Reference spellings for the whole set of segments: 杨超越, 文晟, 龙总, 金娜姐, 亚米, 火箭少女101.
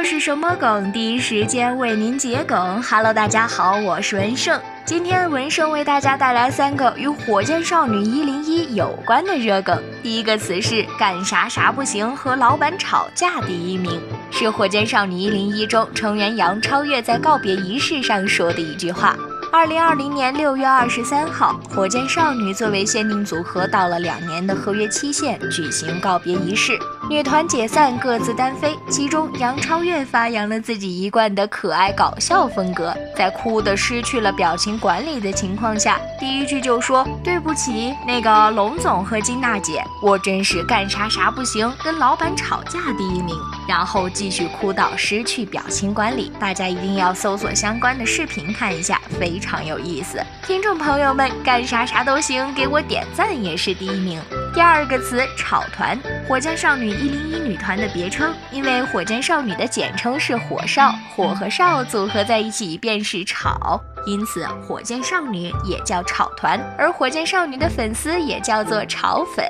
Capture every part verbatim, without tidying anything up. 这是什么梗？第一时间为您解梗。Hello， 大家好，我是文胜。今天文胜为大家带来三个与火箭少女一零一有关的热梗。第一个词是干啥啥不行和老板吵架第一名，是火箭少女一零一中成员杨超越在告别仪式上说的一句话。二零二零年六月二十三号，火箭少女作为限定组合到了两年的合约期限，举行告别仪式。女团解散，各自单飞，其中杨超越发扬了自己一贯的可爱搞笑风格，在哭得失去了表情管理的情况下，第一句就说对不起那个龙总和金娜姐，我真是干啥啥不行，跟老板吵架第一名，然后继续哭到失去表情管理。大家一定要搜索相关的视频看一下，非常有意思。听众朋友们，干啥啥都行，给我点赞也是第一名。第二个词，炒团。火箭少女一零一女团的别称，因为火箭少女的简称是火少，火和少组合在一起便是炒，因此火箭少女也叫炒团，而火箭少女的粉丝也叫做炒粉。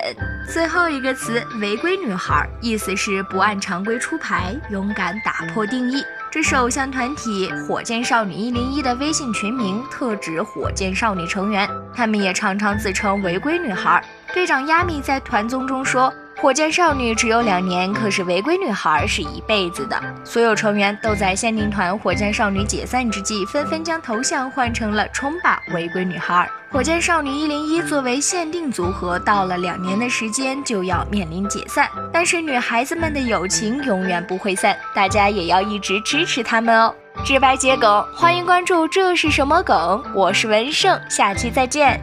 最后一个词，违规女孩，意思是不按常规出牌，勇敢打破定义。这是偶像团体火箭少女一零一的微信群名，特指火箭少女成员，她们也常常自称违规女孩。队长亚米在团综中说，火箭少女只有两年，可是违规女孩是一辈子的。所有成员都在限定团火箭少女解散之际，纷纷将头像换成了冲吧违规女孩。火箭少女一零一作为限定组合，到了两年的时间就要面临解散，但是女孩子们的友情永远不会散，大家也要一直支持她们哦。直白解梗，欢迎关注这是什么梗，我是文胜，下期再见。